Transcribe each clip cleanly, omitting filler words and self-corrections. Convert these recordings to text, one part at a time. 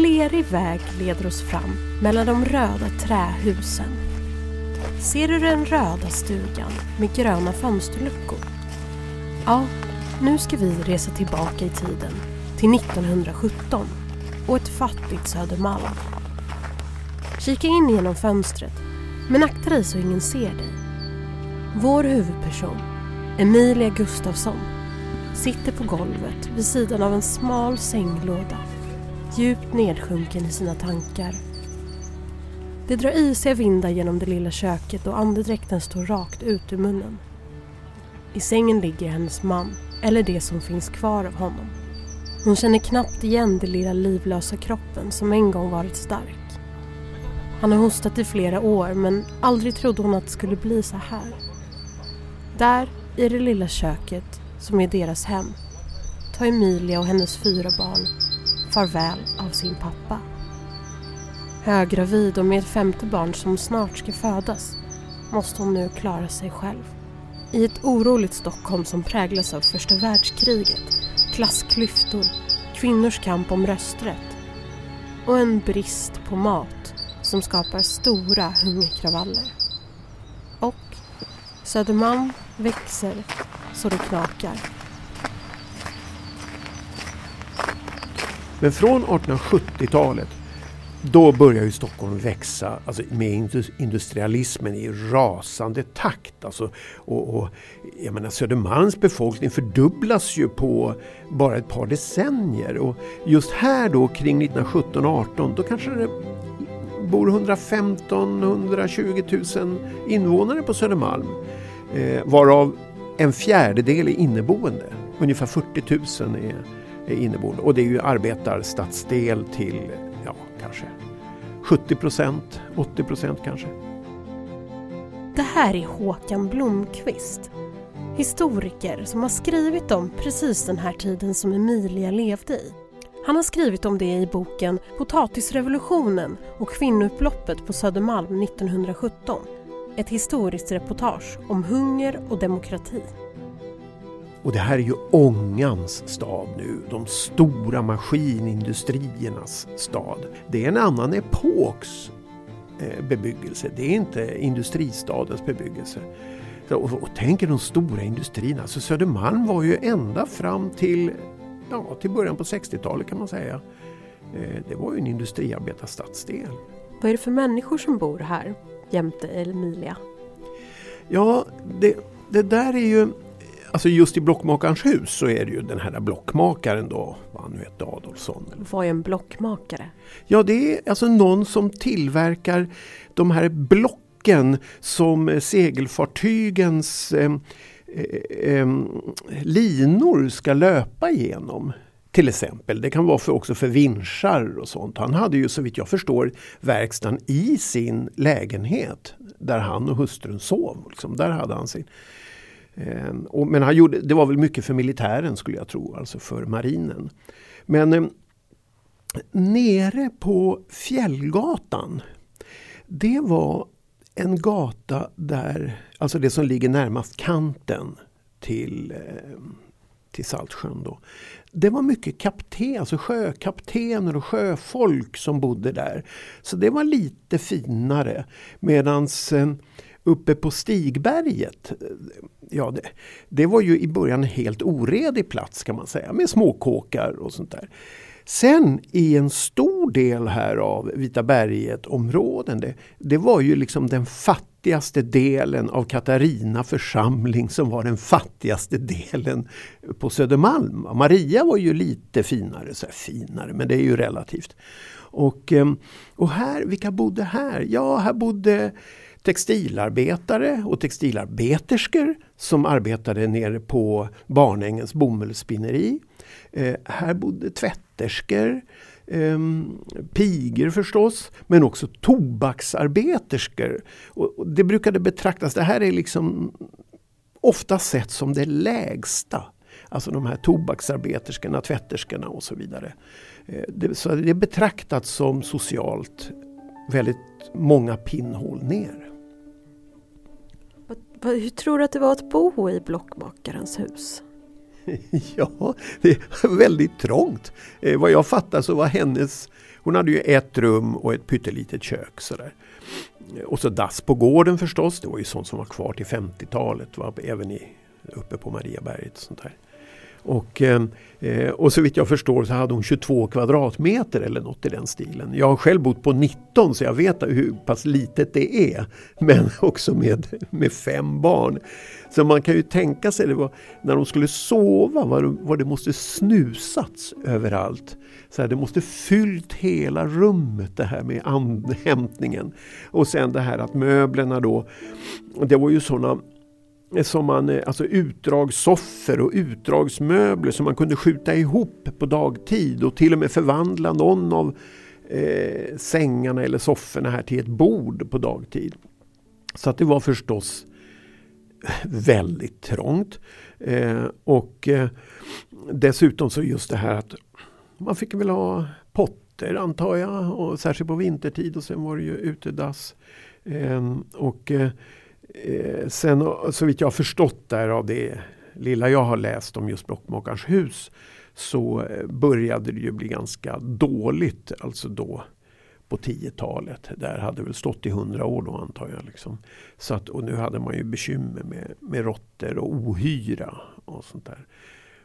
En lerig väg leder oss fram mellan de röda trähusen. Ser du den röda stugan med gröna fönsterluckor? Ja, nu ska vi resa tillbaka i tiden till 1917 och ett fattigt Södermalm. Kika in genom fönstret, men akta dig så ingen ser dig. Vår huvudperson, Emilia Gustafsson, sitter på golvet vid sidan av en smal sänglåda, djupt nedsjunken i sina tankar. Det drar isiga vindar genom det lilla köket och andedräkten står rakt ut ur munnen. I sängen ligger hennes man, eller det som finns kvar av honom. Hon känner knappt igen den lilla livlösa kroppen som en gång varit stark. Han har hostat i flera år, men aldrig trodde hon att det skulle bli så här. Där, i det lilla köket som är deras hem, tar Emilia och hennes 4 barn farväl av sin pappa. Höggravid och med ett 5:e barn som snart ska födas, måste hon nu klara sig själv. I ett oroligt Stockholm som präglas av första världskriget, klassklyftor, kvinnors kamp om rösträtt och en brist på mat som skapar stora hungerkravaller. Och Södermalm växer så det knakar. Men från 1870-talet, då börjar ju Stockholm växa, alltså med industrialismen i rasande takt. Alltså, och jag menar, Södermalms befolkning fördubblas ju på bara ett par decennier. Och just här då, kring 1917-18, då kanske det bor 115-120 000 invånare på Södermalm. Varav en fjärdedel är inneboende. Ungefär 40 000 är inneboende. Och det är ju arbetarstadsdel till... ja, kanske 70%, 80% kanske. Det här är Håkan Blomqvist, historiker som har skrivit om precis den här tiden som Emilia levde i. Han har skrivit om det i boken Potatisrevolutionen och kvinnoupploppet på Södermalm 1917. Ett historiskt reportage om hunger och demokrati. Och det här är ju ångans stad nu, de stora maskinindustriernas stad. Det är en annan epoks bebyggelse, det är inte industristadens bebyggelse. Och tänk er de stora industrierna, så Södermalm var ju ända fram till, ja, till början på 60-talet kan man säga. Det var ju en industriarbetarstadsdel. Vad är det för människor som bor här, jämte Emilia? Ja, det där är ju... Alltså just i blockmakarens hus så är det ju den här blockmakaren då, vad nu heter Adolfsson. Vad är en blockmakare? Ja, det är alltså någon som tillverkar de här blocken som segelfartygens linor ska löpa igenom. Till exempel, det kan vara också för vinschar och sånt. Han hade ju, såvitt jag förstår, verkstaden i sin lägenhet där han och hustrun sov. Liksom. Där hade han sin... Men han gjorde, det var väl mycket för militären skulle jag tro, alltså för marinen. Men nere på Fjällgatan, det var en gata där, alltså det som ligger närmast kanten till Saltsjön då. Det var mycket alltså sjökaptener och sjöfolk som bodde där. Så det var lite finare, medans... Uppe på Stigberget, ja, det var ju i början en helt oredig plats kan man säga, med småkåkar och sånt där. Sen i en stor del här av Vita Berget-områden, det var ju liksom den fattigaste delen av Katarina församling som var den fattigaste delen på Södermalm. Maria var ju lite finare, så här finare, men det är ju relativt. Och här, vilka bodde här? Ja, här bodde... textilarbetare och textilarbeterskor som arbetade nere på Barnängens bomullsspinneri. Här bodde tvätterskor, piger förstås, men också tobaksarbeterskor. Och det brukade betraktas, det här är liksom ofta sett som det lägsta. Alltså de här tobaksarbeterskorna, tvätterskorna och så vidare. Så det är betraktat som socialt väldigt många pinnhål ner. Hur tror du att det var att bo i blockmakarens hus? Ja, det är väldigt trångt. Vad jag fattar så var hon hade ju ett rum och ett pyttelitet kök sådär. Och så dass på gården förstås, det var ju sånt som var kvar till 50-talet, va? Även uppe på Mariaberget och sånt där. Och så vitt jag förstår så hade hon 22 kvadratmeter eller något i den stilen. Jag har själv bott på 19 så jag vet hur pass litet det är. Men också med 5 barn. Så man kan ju tänka sig, det var, när de skulle sova var det måste snusats överallt. Så här, det måste fyllt hela rummet det här med andhämtningen. Och sen det här att möblerna då, det var ju sådana... som man, alltså utdragssoffer och utdragsmöbler som man kunde skjuta ihop på dagtid och till och med förvandla någon av sängarna eller sofforna här till ett bord på dagtid. Så att det var förstås väldigt trångt och dessutom så just det här att man fick väl ha potter antar jag, och särskilt på vintertid, och sen var det ju utedass sen så vitt jag har förstått där av det lilla jag har läst om just Blockmakarens hus, så började det ju bli ganska dåligt alltså då på 10-talet. Där hade väl stått i 100 år då antar jag liksom. Så att, och nu hade man ju bekymmer med råttor och ohyra och sånt där.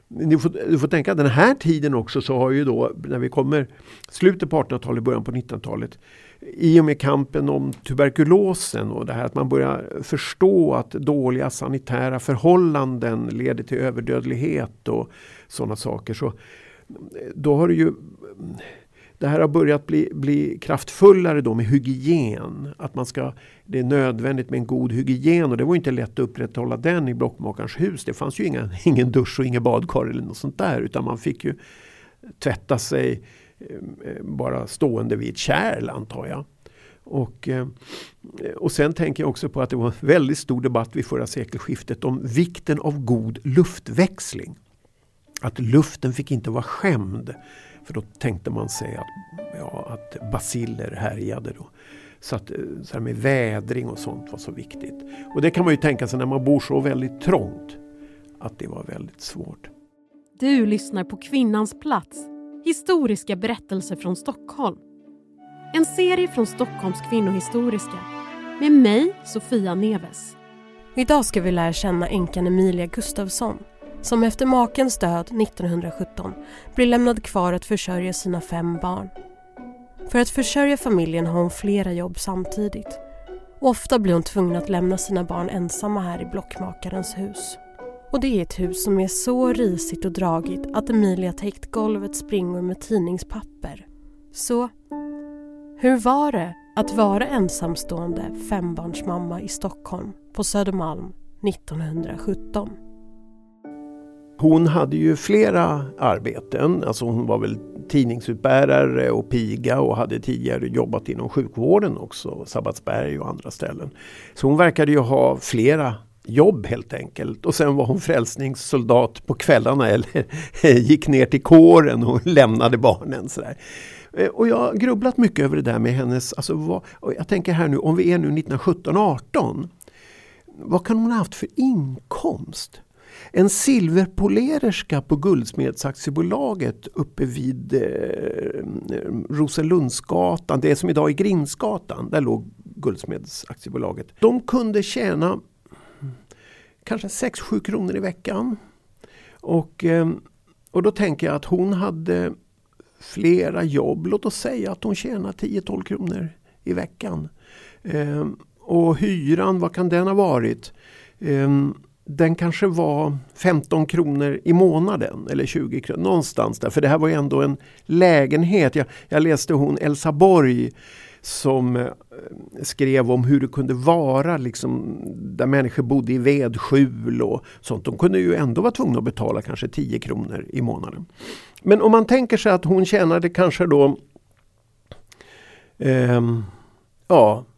Du får tänka att den här tiden också så har ju då, när vi kommer slutet på 1800-talet, början på 1900-talet, i och med kampen om tuberkulosen och det här att man börjar förstå att dåliga sanitära förhållanden leder till överdödlighet och sådana saker, så då har det ju, det här har börjat bli kraftfullare då med hygien, att det är nödvändigt med en god hygien, och det var inte lätt att upprätthålla den i Blockmakarens hus. Det fanns ju ingen dusch och ingen badkar eller något sånt där, utan man fick ju tvätta sig bara stående vid ett kärl antar jag. Och sen tänker jag också på att det var en väldigt stor debatt vid förra sekelskiftet om vikten av god luftväxling. Att luften fick inte vara skämd, för då tänkte man sig att basiller härjade då. Så att så här med vädring och sånt var så viktigt. Och det kan man ju tänka sig när man bor så väldigt trångt, att det var väldigt svårt. Du lyssnar på Kvinnans plats. Historiska berättelser från Stockholm. En serie från Stockholms kvinnohistoriska. Med mig, Sofia Neves. Idag ska vi lära känna änkan Emilia Gustafsson, som efter makens död 1917 blir lämnad kvar att försörja sina 5 barn. För att försörja familjen har hon flera jobb samtidigt. Och ofta blir hon tvungen att lämna sina barn ensamma här i Blockmakarens hus. Och det är ett hus som är så risigt och dragigt att Emilia täckt golvet springor med tidningspapper. Så, hur var det att vara ensamstående fembarnsmamma i Stockholm på Södermalm 1917? Hon hade ju flera arbeten, alltså hon var väl tidningsutbärare och piga och hade tidigare jobbat inom sjukvården också, Sabbatsberg och andra ställen. Så hon verkade ju ha flera jobb helt enkelt. Och sen var hon frälsningssoldat på kvällarna eller gick ner till kåren och lämnade barnen. Sådär. Och jag har grubblat mycket över det där med hennes... Alltså jag tänker här nu, om vi är nu 1917-18, vad kan hon ha haft för inkomst? En silverpolererska på Guldsmedsaktiebolaget uppe vid Roselundsgatan, det som idag är Grinsgatan, där låg Guldsmedsaktiebolaget. De kunde tjäna kanske 6-7 kronor i veckan. Och då tänker jag att hon hade flera jobb. Låt oss säga att hon tjänar 10-12 kronor i veckan. Och hyran, vad kan den ha varit? Den kanske var 15 kronor i månaden eller 20 kronor någonstans där. För det här var ju ändå en lägenhet. Jag läste hon Elsa Borg som skrev om hur det kunde vara liksom, där människor bodde i vedskjul och sånt. De kunde ju ändå vara tvungna att betala kanske 10 kronor i månaden. Men om man tänker sig att hon tjänade kanske då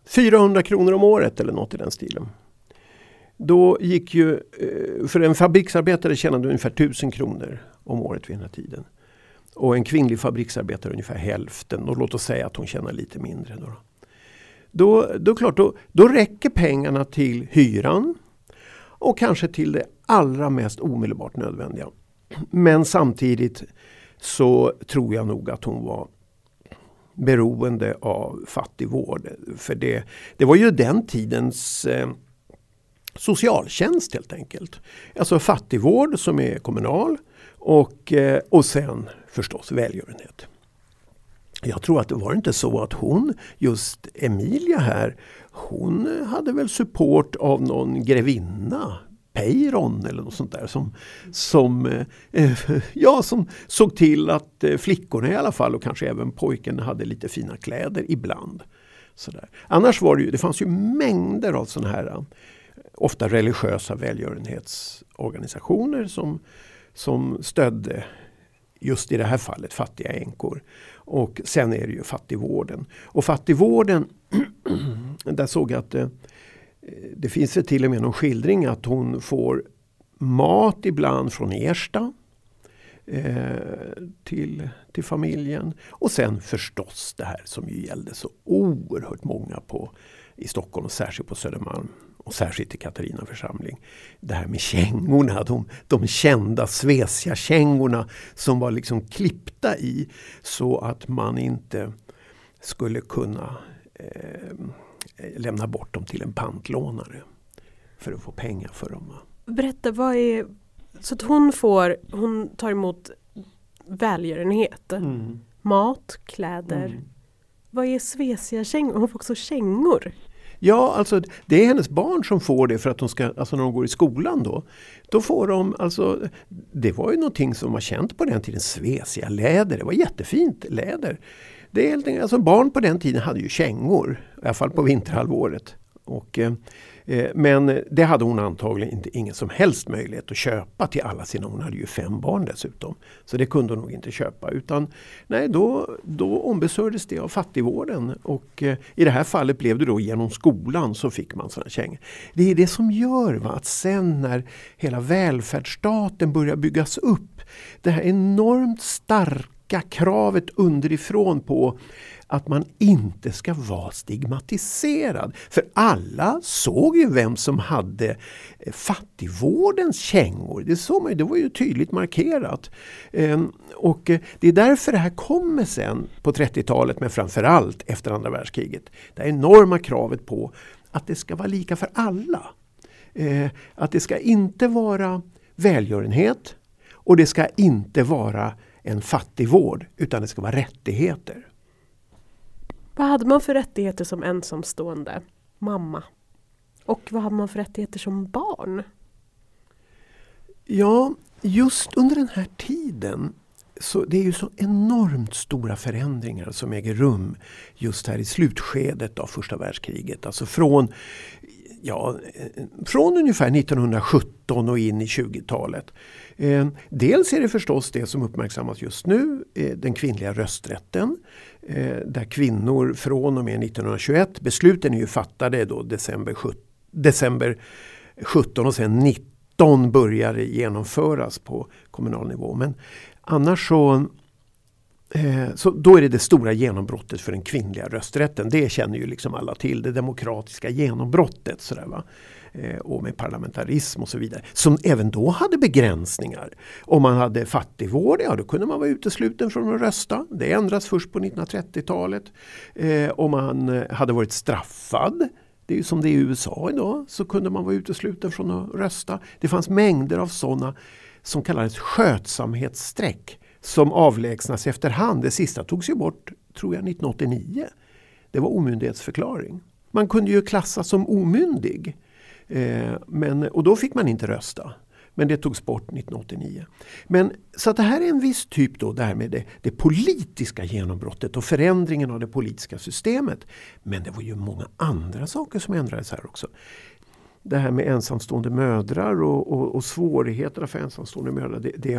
400 kronor om året eller något i den stilen. Då gick ju, för en fabriksarbetare tjänade ungefär 1000 kronor om året vid den här tiden. Och en kvinnlig fabriksarbetare ungefär hälften. Och låt oss säga att hon tjänar lite mindre. Då räcker pengarna till hyran. Och kanske till det allra mest omedelbart nödvändiga. Men samtidigt så tror jag nog att hon var beroende av fattigvård. För det var ju den tidens socialtjänst helt enkelt. Alltså fattigvård som är kommunal och sen förstås välgörenhet. Jag tror att det var inte så att hon, just Emilia här, hon hade väl support av någon grevinna, Peyron eller något sånt där som såg till att flickorna i alla fall och kanske även pojken hade lite fina kläder ibland. Sådär. Annars var det ju, det fanns ju mängder av sådana här ofta religiösa välgörenhetsorganisationer som stödde just i det här fallet fattiga änkor. Och sen är det ju fattigvården. Och fattigvården, där såg jag att det finns till och med någon skildring att hon får mat ibland från Ersta till familjen. Och sen förstås det här som ju gällde så oerhört många i Stockholm och särskilt på Södermalm. Och särskilt i Katarina församling. Det här med kängorna, de kända svesiga kängorna som var liksom klippta i så att man inte skulle kunna lämna bort dem till en pantlånare för att få pengar för dem. Berätta, så att hon tar emot välgörenhet, mat, kläder. Vad är svesiga kängor? Hon får också kängor. Ja, alltså det är hennes barn som får det för att de ska, alltså när de går i skolan då får de, alltså det var ju någonting som var känt på den tiden, svesiga läder, det var jättefint läder. Det är helt enkelt, alltså barn på den tiden hade ju kängor, i alla fall på vinterhalvåret. Och, men det hade hon antagligen ingen som helst möjlighet att köpa till alla sina, hon hade ju 5 barn dessutom. Så det kunde hon nog inte köpa utan nej, då ombesördes det av fattigvården och i det här fallet blev det då genom skolan så fick man sådana kängor. Det är det som gör att sen när hela välfärdsstaten börjar byggas upp, det här enormt starka kravet underifrån på att man inte ska vara stigmatiserad. För alla såg ju vem som hade fattigvårdens kängor. Det såg man ju, det var ju tydligt markerat. Och det är därför det här kommer sen på 30-talet, men framförallt efter andra världskriget. Det här enorma kravet på att det ska vara lika för alla. Att det ska inte vara välgörenhet och det ska inte vara en fattigvård utan det ska vara rättigheter. Vad hade man för rättigheter som ensamstående mamma? Och vad hade man för rättigheter som barn? Ja, just under den här tiden så det är ju så enormt stora förändringar som äger rum just här i slutskedet av första världskriget. Alltså från ungefär 1917 och in i 20-talet. Dels är det förstås det som uppmärksammas just nu, den kvinnliga rösträtten. Där kvinnor från och med 1921, besluten är ju fattade då december 17 och sen 19 började genomföras på kommunal nivå. Men annars så då är det stora genombrottet för den kvinnliga rösträtten. Det känner ju liksom alla till, det demokratiska genombrottet sådär va. Och med parlamentarism och så vidare. Som även då hade begränsningar. Om man hade fattigvård, ja då kunde man vara utesluten från att rösta. Det ändras först på 1930-talet. Om man hade varit straffad, det är ju som det är i USA idag, så kunde man vara utesluten från att rösta. Det fanns mängder av sådana som kallades skötsamhetsstreck som avlägsnas efterhand. Det sista togs ju bort, tror jag, 1989. Det var omyndighetsförklaring. Man kunde ju klassas som omyndig. Och då fick man inte rösta. Men det togs bort 1989. Men, så att det här är en viss typ då, det här med det politiska genombrottet och förändringen av det politiska systemet. Men det var ju många andra saker som ändrades här också. Det här med ensamstående mödrar och svårigheterna för ensamstående mödrar, det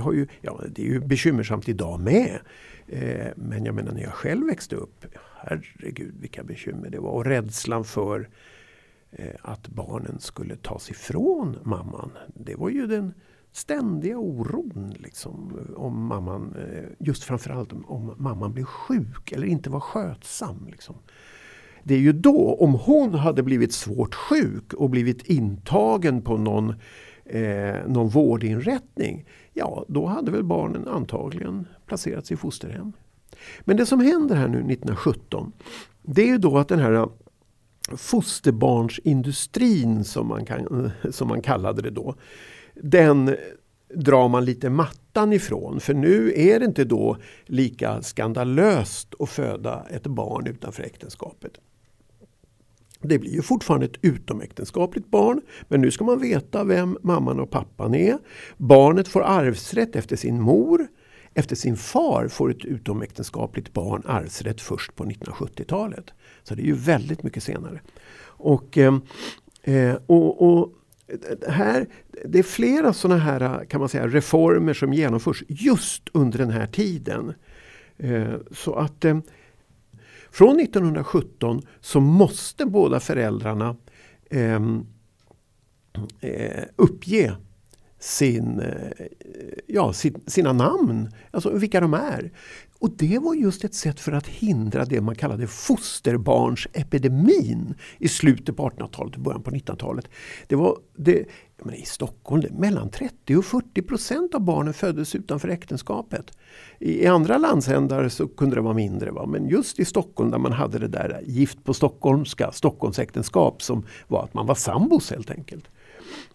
är ju bekymmersamt idag med. Men jag menar när jag själv växte upp, herregud vilka bekymmer det var. Och rädslan för att barnen skulle tas ifrån mamman. Det var ju den ständiga oron liksom, om mamman, just framförallt om mamman blev sjuk eller inte var skötsam liksom. Det är ju då, om hon hade blivit svårt sjuk och blivit intagen på någon någon vårdinrättning, ja då hade väl barnen antagligen placerats i fosterhem. Men det som händer här nu 1917, det är ju då att den här fosterbarnsindustrin som man kallade det då, den drar man lite mattan ifrån. För nu är det inte då lika skandalöst att föda ett barn utanför äktenskapet. Det blir ju fortfarande ett utomäktenskapligt barn, men nu ska man veta vem mamman och pappan är. Barnet får arvsrätt efter sin mor. Efter sin far får ett utomäktenskapligt barn arvsrätt först på 1970-talet. Så det är ju väldigt mycket senare. Och här, det är flera sådana här, kan man säga, reformer som genomförs just under den här tiden. Så att från 1917 så måste båda föräldrarna uppge sina namn, alltså vilka de är. Och det var just ett sätt för att hindra det man kallade fosterbarnsepidemin i slutet på 1800-talet och början på 1900-talet. Det var i Stockholm mellan 30% och 40% av barnen föddes utanför äktenskapet. I andra landsändar så kunde det vara mindre, men just i Stockholm där man hade det där gift på stockholmska, Stockholmsäktenskap, som var att man var sambos helt enkelt.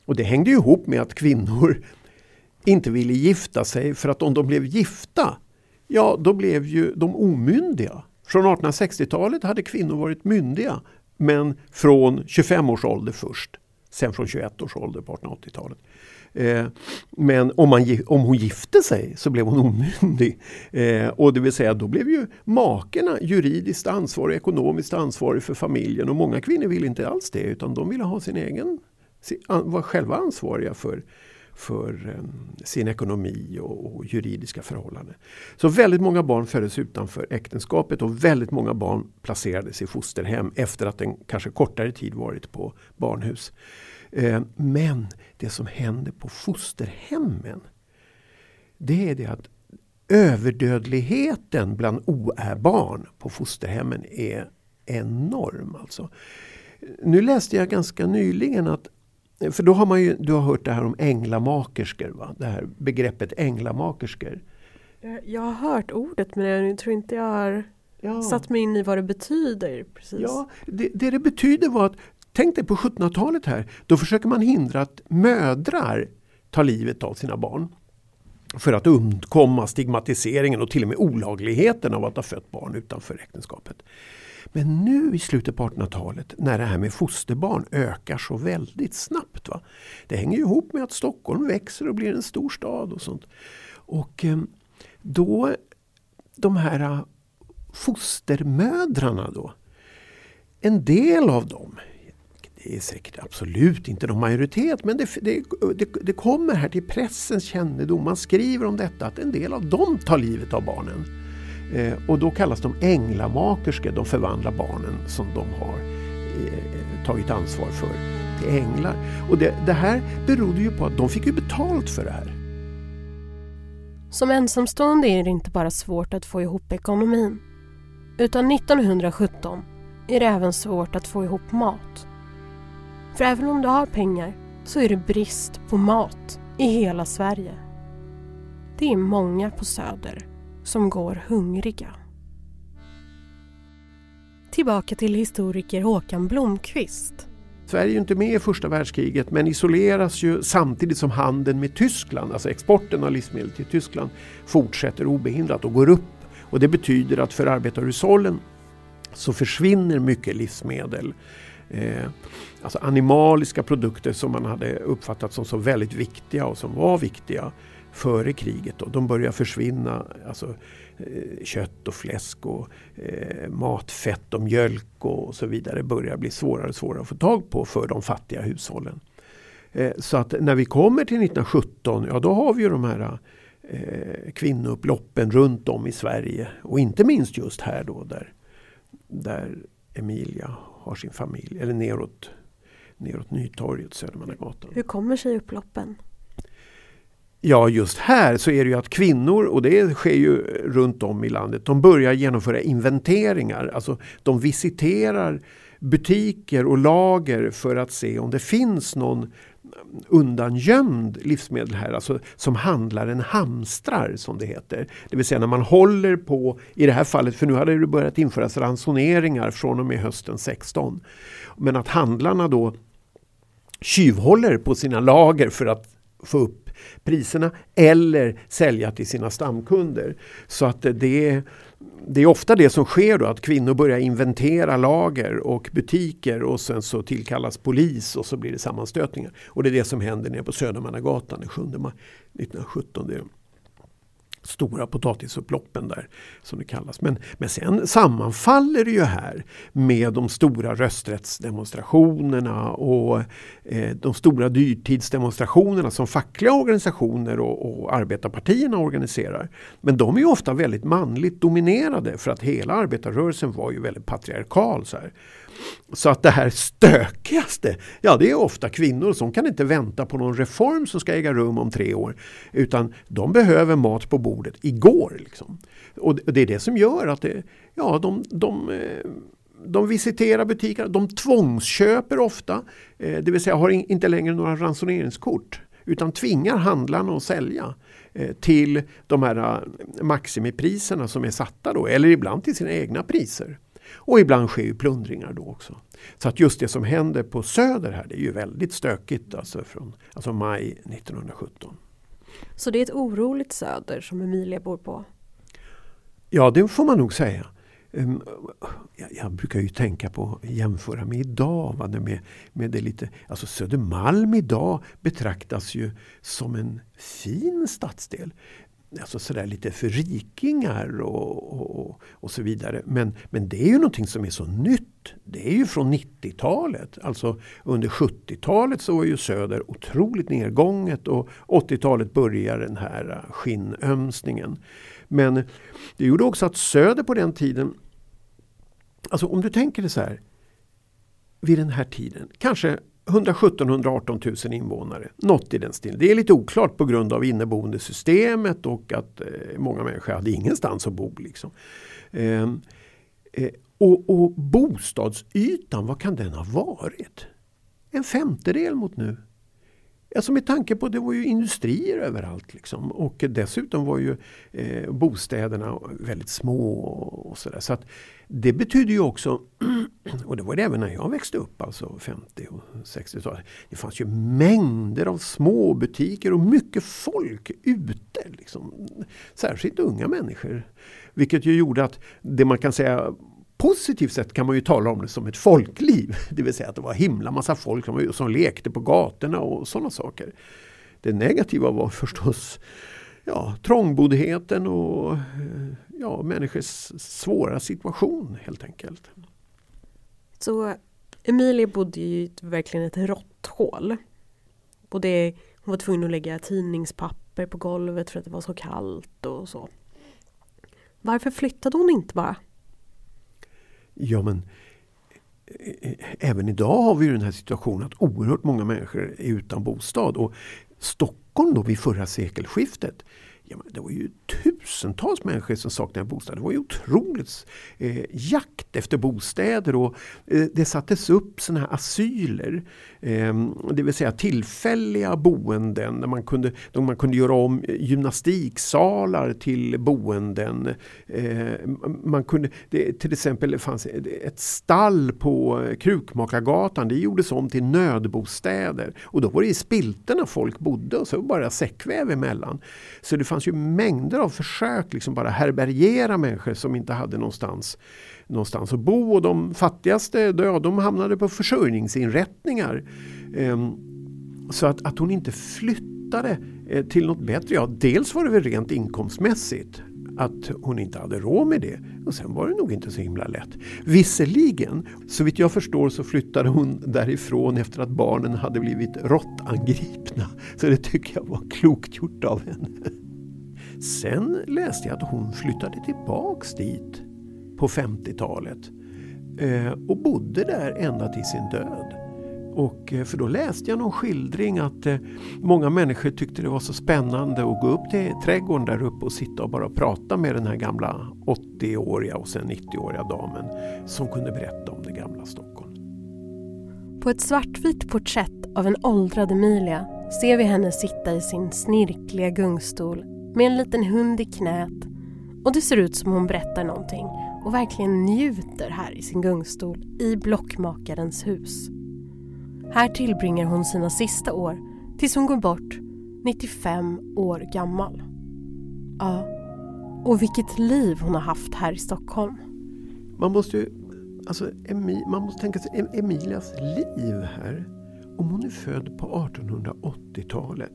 Och det hängde ju ihop med att kvinnor inte ville gifta sig, för att om de blev gifta, ja då blev ju de omyndiga. Från 1860-talet hade kvinnor varit myndiga, men från 25 års ålder först, sen från 21 års ålder på 1880-talet. Men om hon gifte sig så blev hon omyndig, och det vill säga då blev ju makarna juridiskt ansvarig, ekonomiskt ansvarig för familjen, och många kvinnor ville inte alls det, utan de ville ha sin egen, var själva ansvariga för sin ekonomi och juridiska förhållanden. Så väldigt många barn föddes utanför äktenskapet och väldigt många barn placerades i fosterhem efter att en kanske kortare tid varit på barnhus. Men det som hände på fosterhemmen, det är det att överdödligheten bland oärbarn på fosterhemmen är enorm. Alltså. Nu läste jag ganska nyligen att, för då har man ju, du har hört det här om änglamakerskor, va? Det här begreppet änglamakerskor. Jag har hört ordet, men jag tror inte jag har satt mig in i vad det betyder. Precis. Ja, det betyder var att, tänk dig på 1700-talet här, då försöker man hindra att mödrar tar livet av sina barn. För att undkomma stigmatiseringen och till och med olagligheten av att ha fött barn utanför äktenskapet. Men nu i slutet på 1800-talet, när det här med fosterbarn ökar så väldigt snabbt, va? Det hänger ihop med att Stockholm växer och blir en stor stad och sånt. Och då, de här fostermödrarna då, en del av dem, det är säkert absolut inte någon majoritet, men det kommer här till pressens kännedom, man skriver om detta, att en del av dem tar livet av barnen. Och då kallas de änglamakerska, de förvandlar barnen som de har tagit ansvar för till änglar. Och det här berodde ju på att de fick ju betalt för det här. Som ensamstående är det inte bara svårt att få ihop ekonomin, utan 1917 är det även svårt att få ihop mat. För även om du har pengar så är det brist på mat i hela Sverige. Det är många på Söder som går hungriga. Tillbaka till historiker Håkan Blomqvist. Sverige är ju inte med i första världskriget, men isoleras ju samtidigt som handeln med Tyskland, alltså exporten av livsmedel till Tyskland, fortsätter obehindrat och går upp. Och det betyder att för arbetarhushållen så försvinner mycket livsmedel. Alltså animaliska produkter som man hade uppfattat som så väldigt viktiga och som var viktiga före kriget. Då. De börjar försvinna, alltså kött och fläsk och matfett och mjölk och så vidare börjar bli svårare och svårare att få tag på för de fattiga hushållen. Så att när vi kommer till 1917, ja då har vi ju de här kvinnoupploppen runt om i Sverige, och inte minst just här då där Emilia har sin familj, eller neråt Nytorget, Södermannagatan. Hur kommer sig upploppen? Ja, just här så är det ju att kvinnor, och det sker ju runt om i landet, de börjar genomföra inventeringar. Alltså de visiterar butiker och lager för att se om det finns någon undangömd livsmedel här, alltså som handlaren hamstrar som det heter. Det vill säga när man håller på, i det här fallet, för nu hade det börjat införas ransoneringar från och med hösten 16. Men att handlarna då tjuvhåller på sina lager för att få upp priserna eller sälja till sina stamkunder. Så att det är ofta det som sker då, att kvinnor börjar inventera lager och butiker och sen så tillkallas polis och så blir det sammanstötningar. Och det är det som händer nere på Södermannagatan den 7 maj 1917. Det är stora potatisupploppen där som det kallas. Men sen sammanfaller det ju här med de stora rösträttsdemonstrationerna och de stora dyrtidsdemonstrationerna som fackliga organisationer och arbetarpartierna organiserar. Men de är ju ofta väldigt manligt dominerade för att hela arbetarrörelsen var ju väldigt patriarkal så här. Så att det här stökigaste, ja det är ofta kvinnor som kan inte vänta på någon reform som ska äga rum om 3 år. Utan de behöver mat på bordet igår liksom. Och det är det som gör att det, ja, de visiterar butikerna, de tvångsköper ofta. Det vill säga har inte längre några ransoneringskort utan tvingar handlarna att sälja till de här maximipriserna som är satta då. Eller ibland till sina egna priser. Och ibland sker ju plundringar då också. Så att just det som händer på Söder här, det är ju väldigt stökigt alltså från maj 1917. Så det är ett oroligt Söder som Emilia bor på? Ja, det får man nog säga. Jag brukar ju tänka på, jämföra med idag, va? Med det lite, alltså Södermalm idag betraktas ju som en fin stadsdel. Alltså sådär lite för rikingar och så vidare. Men det är ju någonting som är så nytt. Det är ju från 90-talet. Alltså under 70-talet så var ju Söder otroligt nedgånget. Och 80-talet börjar den här skinnömsningen. Men det gjorde också att Söder på den tiden... Alltså om du tänker det så här. Vid den här tiden, kanske... 117-118 000 invånare. Något i den stilen. Det är lite oklart på grund av inneboendesystemet och att många människor hade ingenstans att bo. Liksom. Och bostadsytan, vad kan den ha varit? 1/5 mot nu. Alltså med tanke på, det var ju industrier överallt liksom. Och dessutom var ju bostäderna väldigt små och sådär. Så att det betyder ju också, och det var det även när jag växte upp, alltså 50- och 60-talet. Det fanns ju mängder av små butiker och mycket folk ute liksom. Särskilt unga människor. Vilket ju gjorde att det man kan säga... Positivt sett kan man ju tala om det som ett folkliv. Det vill säga att det var himla massa folk som lekte på gatorna och sådana saker. Det negativa var förstås trångboddheten och människors svåra situation helt enkelt. Så Emilia bodde ju verkligen ett råtthål. Och hon var tvungen att lägga tidningspapper på golvet för att det var så kallt och så. Varför flyttade hon inte bara? Ja, men även idag har vi ju den här situationen att oerhört många människor är utan bostad. Och Stockholm då vid förra sekelskiftet, ja, men det var ju tusentals människor som saknade bostad. Det var ju otroligt jakt efter bostäder och det sattes upp såna här asyler. Det vill säga tillfälliga boenden där man kunde göra om gymnastiksalar till boenden. Till exempel fanns ett stall på Krukmakargatan. Det gjordes om till nödbostäder. Och då var det i spilterna folk bodde och så var bara säckväv emellan. Så det fanns ju mängder av försök liksom bara härbärgera människor som inte hade någonstans att bo. Och de fattigaste, de hamnade på försörjningsinrättningar. Så att hon inte flyttade till något bättre. Ja, dels var det väl rent inkomstmässigt att hon inte hade råd med det. Och sen var det nog inte så himla lätt. Visserligen, så vitt jag förstår så flyttade hon därifrån efter att barnen hade blivit råttangripna. Så det tycker jag var klokt gjort av henne. Sen läste jag att hon flyttade tillbaks dit på 50-talet och bodde där ända till sin död. Och för då läste jag någon skildring att många människor tyckte det var så spännande att gå upp till trädgården där uppe och sitta och bara prata med den här gamla 80-åriga och sen 90-åriga damen som kunde berätta om det gamla Stockholm. På ett svartvitt porträtt av en åldrad Emilia ser vi henne sitta i sin snirkliga gungstol med en liten hund i knät, och det ser ut som hon berättar någonting och verkligen njuter här i sin gungstol i blockmakarens hus. Här tillbringar hon sina sista år tills hon går bort 95 år gammal. Ja, och vilket liv hon har haft här i Stockholm. Man måste ju, alltså, man måste tänka sig Emilias liv här. Om hon är född på 1880-talet,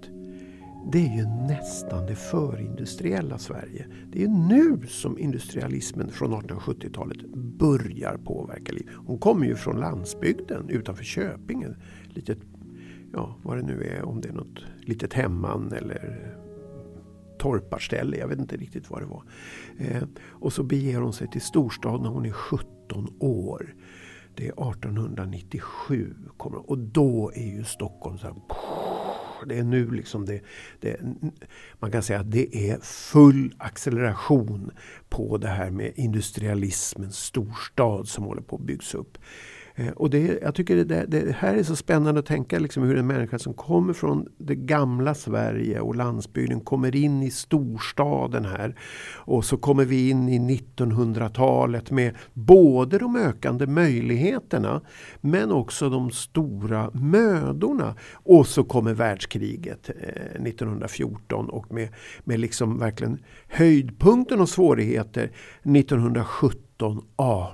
det är ju nästan det förindustriella Sverige. Det är ju nu som industrialismen från 1870-talet börjar påverka liv. Hon kommer ju från landsbygden utanför Köpingen. Litet, ja, vad det nu är, om det är något litet hemman eller torparställe, jag vet inte riktigt vad det var. Och så beger hon sig till storstaden när hon är 17 år. Det är 1897 kommer, och då är ju Stockholm så här, det är nu liksom det man kan säga att det är full acceleration på det här med industrialismens storstad som håller på att byggs upp. Och jag tycker det här är så spännande att tänka liksom hur en människa som kommer från det gamla Sverige och landsbygden kommer in i storstaden här. Och så kommer vi in i 1900-talet med både de ökande möjligheterna men också de stora mödorna. Och så kommer världskriget 1914 och med liksom verkligen höjdpunkten och svårigheter 1917-18.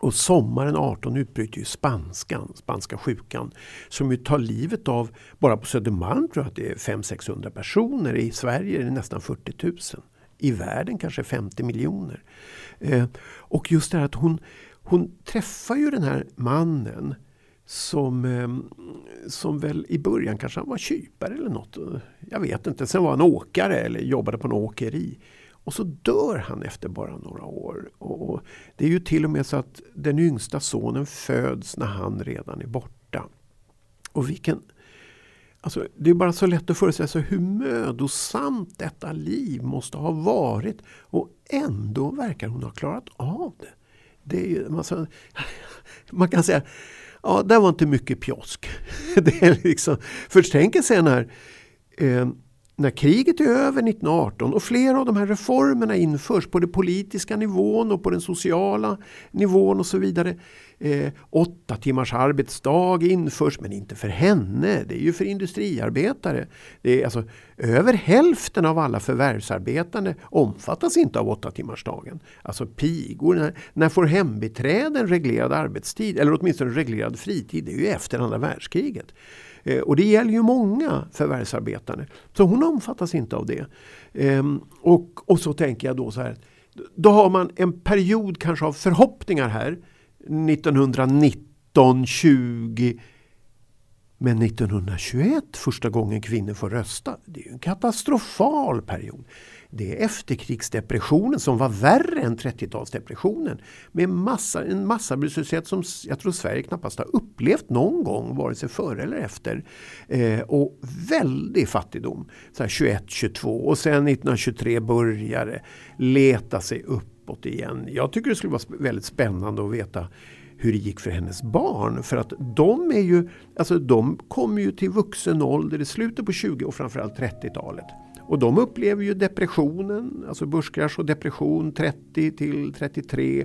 Och sommaren 18 utbryter ju spanska sjukan, som ju tar livet av, bara på Södermalm tror jag att det är 500-600 personer. I Sverige är det nästan 40 000. I världen kanske 50 miljoner. Och just det här att hon träffar ju den här mannen som väl i början kanske han var kypare eller något. Jag vet inte, sen var han åkare eller jobbade på en åkeri. Och så dör han efter bara några år. Och det är ju till och med så att den yngsta sonen föds när han redan är borta. Och alltså det är bara så lätt att föreställa sig hur mödosamt detta liv måste ha varit. Och ändå verkar hon ha klarat av det. Det är ju, man kan säga, ja, det var inte mycket pjosk. Det är liksom, först tänker sig när kriget är över 1918 och flera av de här reformerna införs på den politiska nivån och på den sociala nivån och så vidare. 8 timmars arbetsdag införs, men inte för henne. Det är ju för industriarbetare. Det är alltså, över hälften av alla förvärvsarbetande omfattas inte av 8-timmarsdagen. Alltså pigor. När får hembiträden reglerad arbetstid eller åtminstone reglerad fritid? Det är ju efter andra världskriget. Och det gäller ju många förvärvsarbetande. Så hon omfattas inte av det. Och så tänker jag då så här. Då har man en period kanske av förhoppningar här. 1919, 20. Men 1921, första gången kvinnor får rösta. Det är ju en katastrofal period. Det är efterkrigsdepressionen som var värre än 30-talsdepressionen. Med en massarbetslöshet som jag tror Sverige knappast har upplevt någon gång, vare sig före eller efter. Och väldig fattigdom. Så här 21, 22 och sen 1923 började leta sig uppåt igen. Jag tycker det skulle vara väldigt spännande att veta hur det gick för hennes barn. För att de kom ju till vuxen ålder i slutet på 20 och framförallt 30-talet. Och de upplever ju depressionen, alltså börskrasch och depression 30 till 33.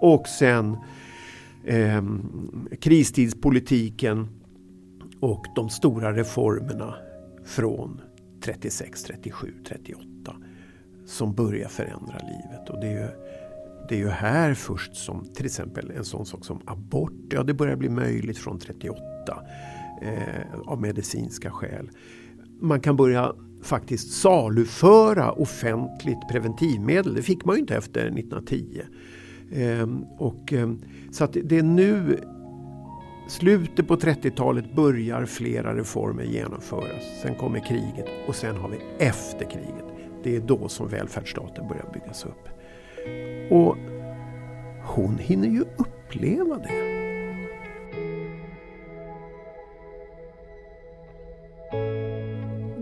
Och sen kristidspolitiken och de stora reformerna från 36, 37, 38 som börjar förändra livet. Och det är ju här först som till exempel en sån sak som abort. Ja, det börjar bli möjligt från 38 av medicinska skäl. Man kan börja faktiskt saluföra offentligt preventivmedel. Det fick man ju inte efter 1910. Så att det är nu, slutet på 30-talet, börjar flera reformer genomföras. Sen kommer kriget och sen har vi efter kriget. Det är då som välfärdsstaten börjar byggas upp. Och hon hinner ju uppleva det.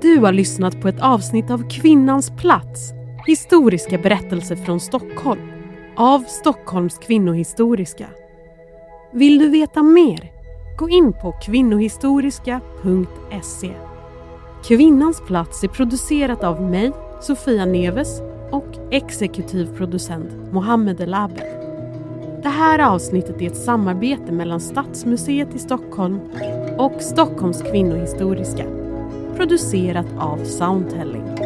Du har lyssnat på ett avsnitt av Kvinnans plats, historiska berättelser från Stockholm, av Stockholms kvinnohistoriska. Vill du veta mer? gå in på kvinnohistoriska.se. Kvinnans plats är producerat av mig, Sofia Neves, och exekutivproducent Mohamed Elabe. Det här avsnittet är ett samarbete mellan Stadsmuseet i Stockholm och Stockholms kvinnohistoriska, producerat av Soundhelling.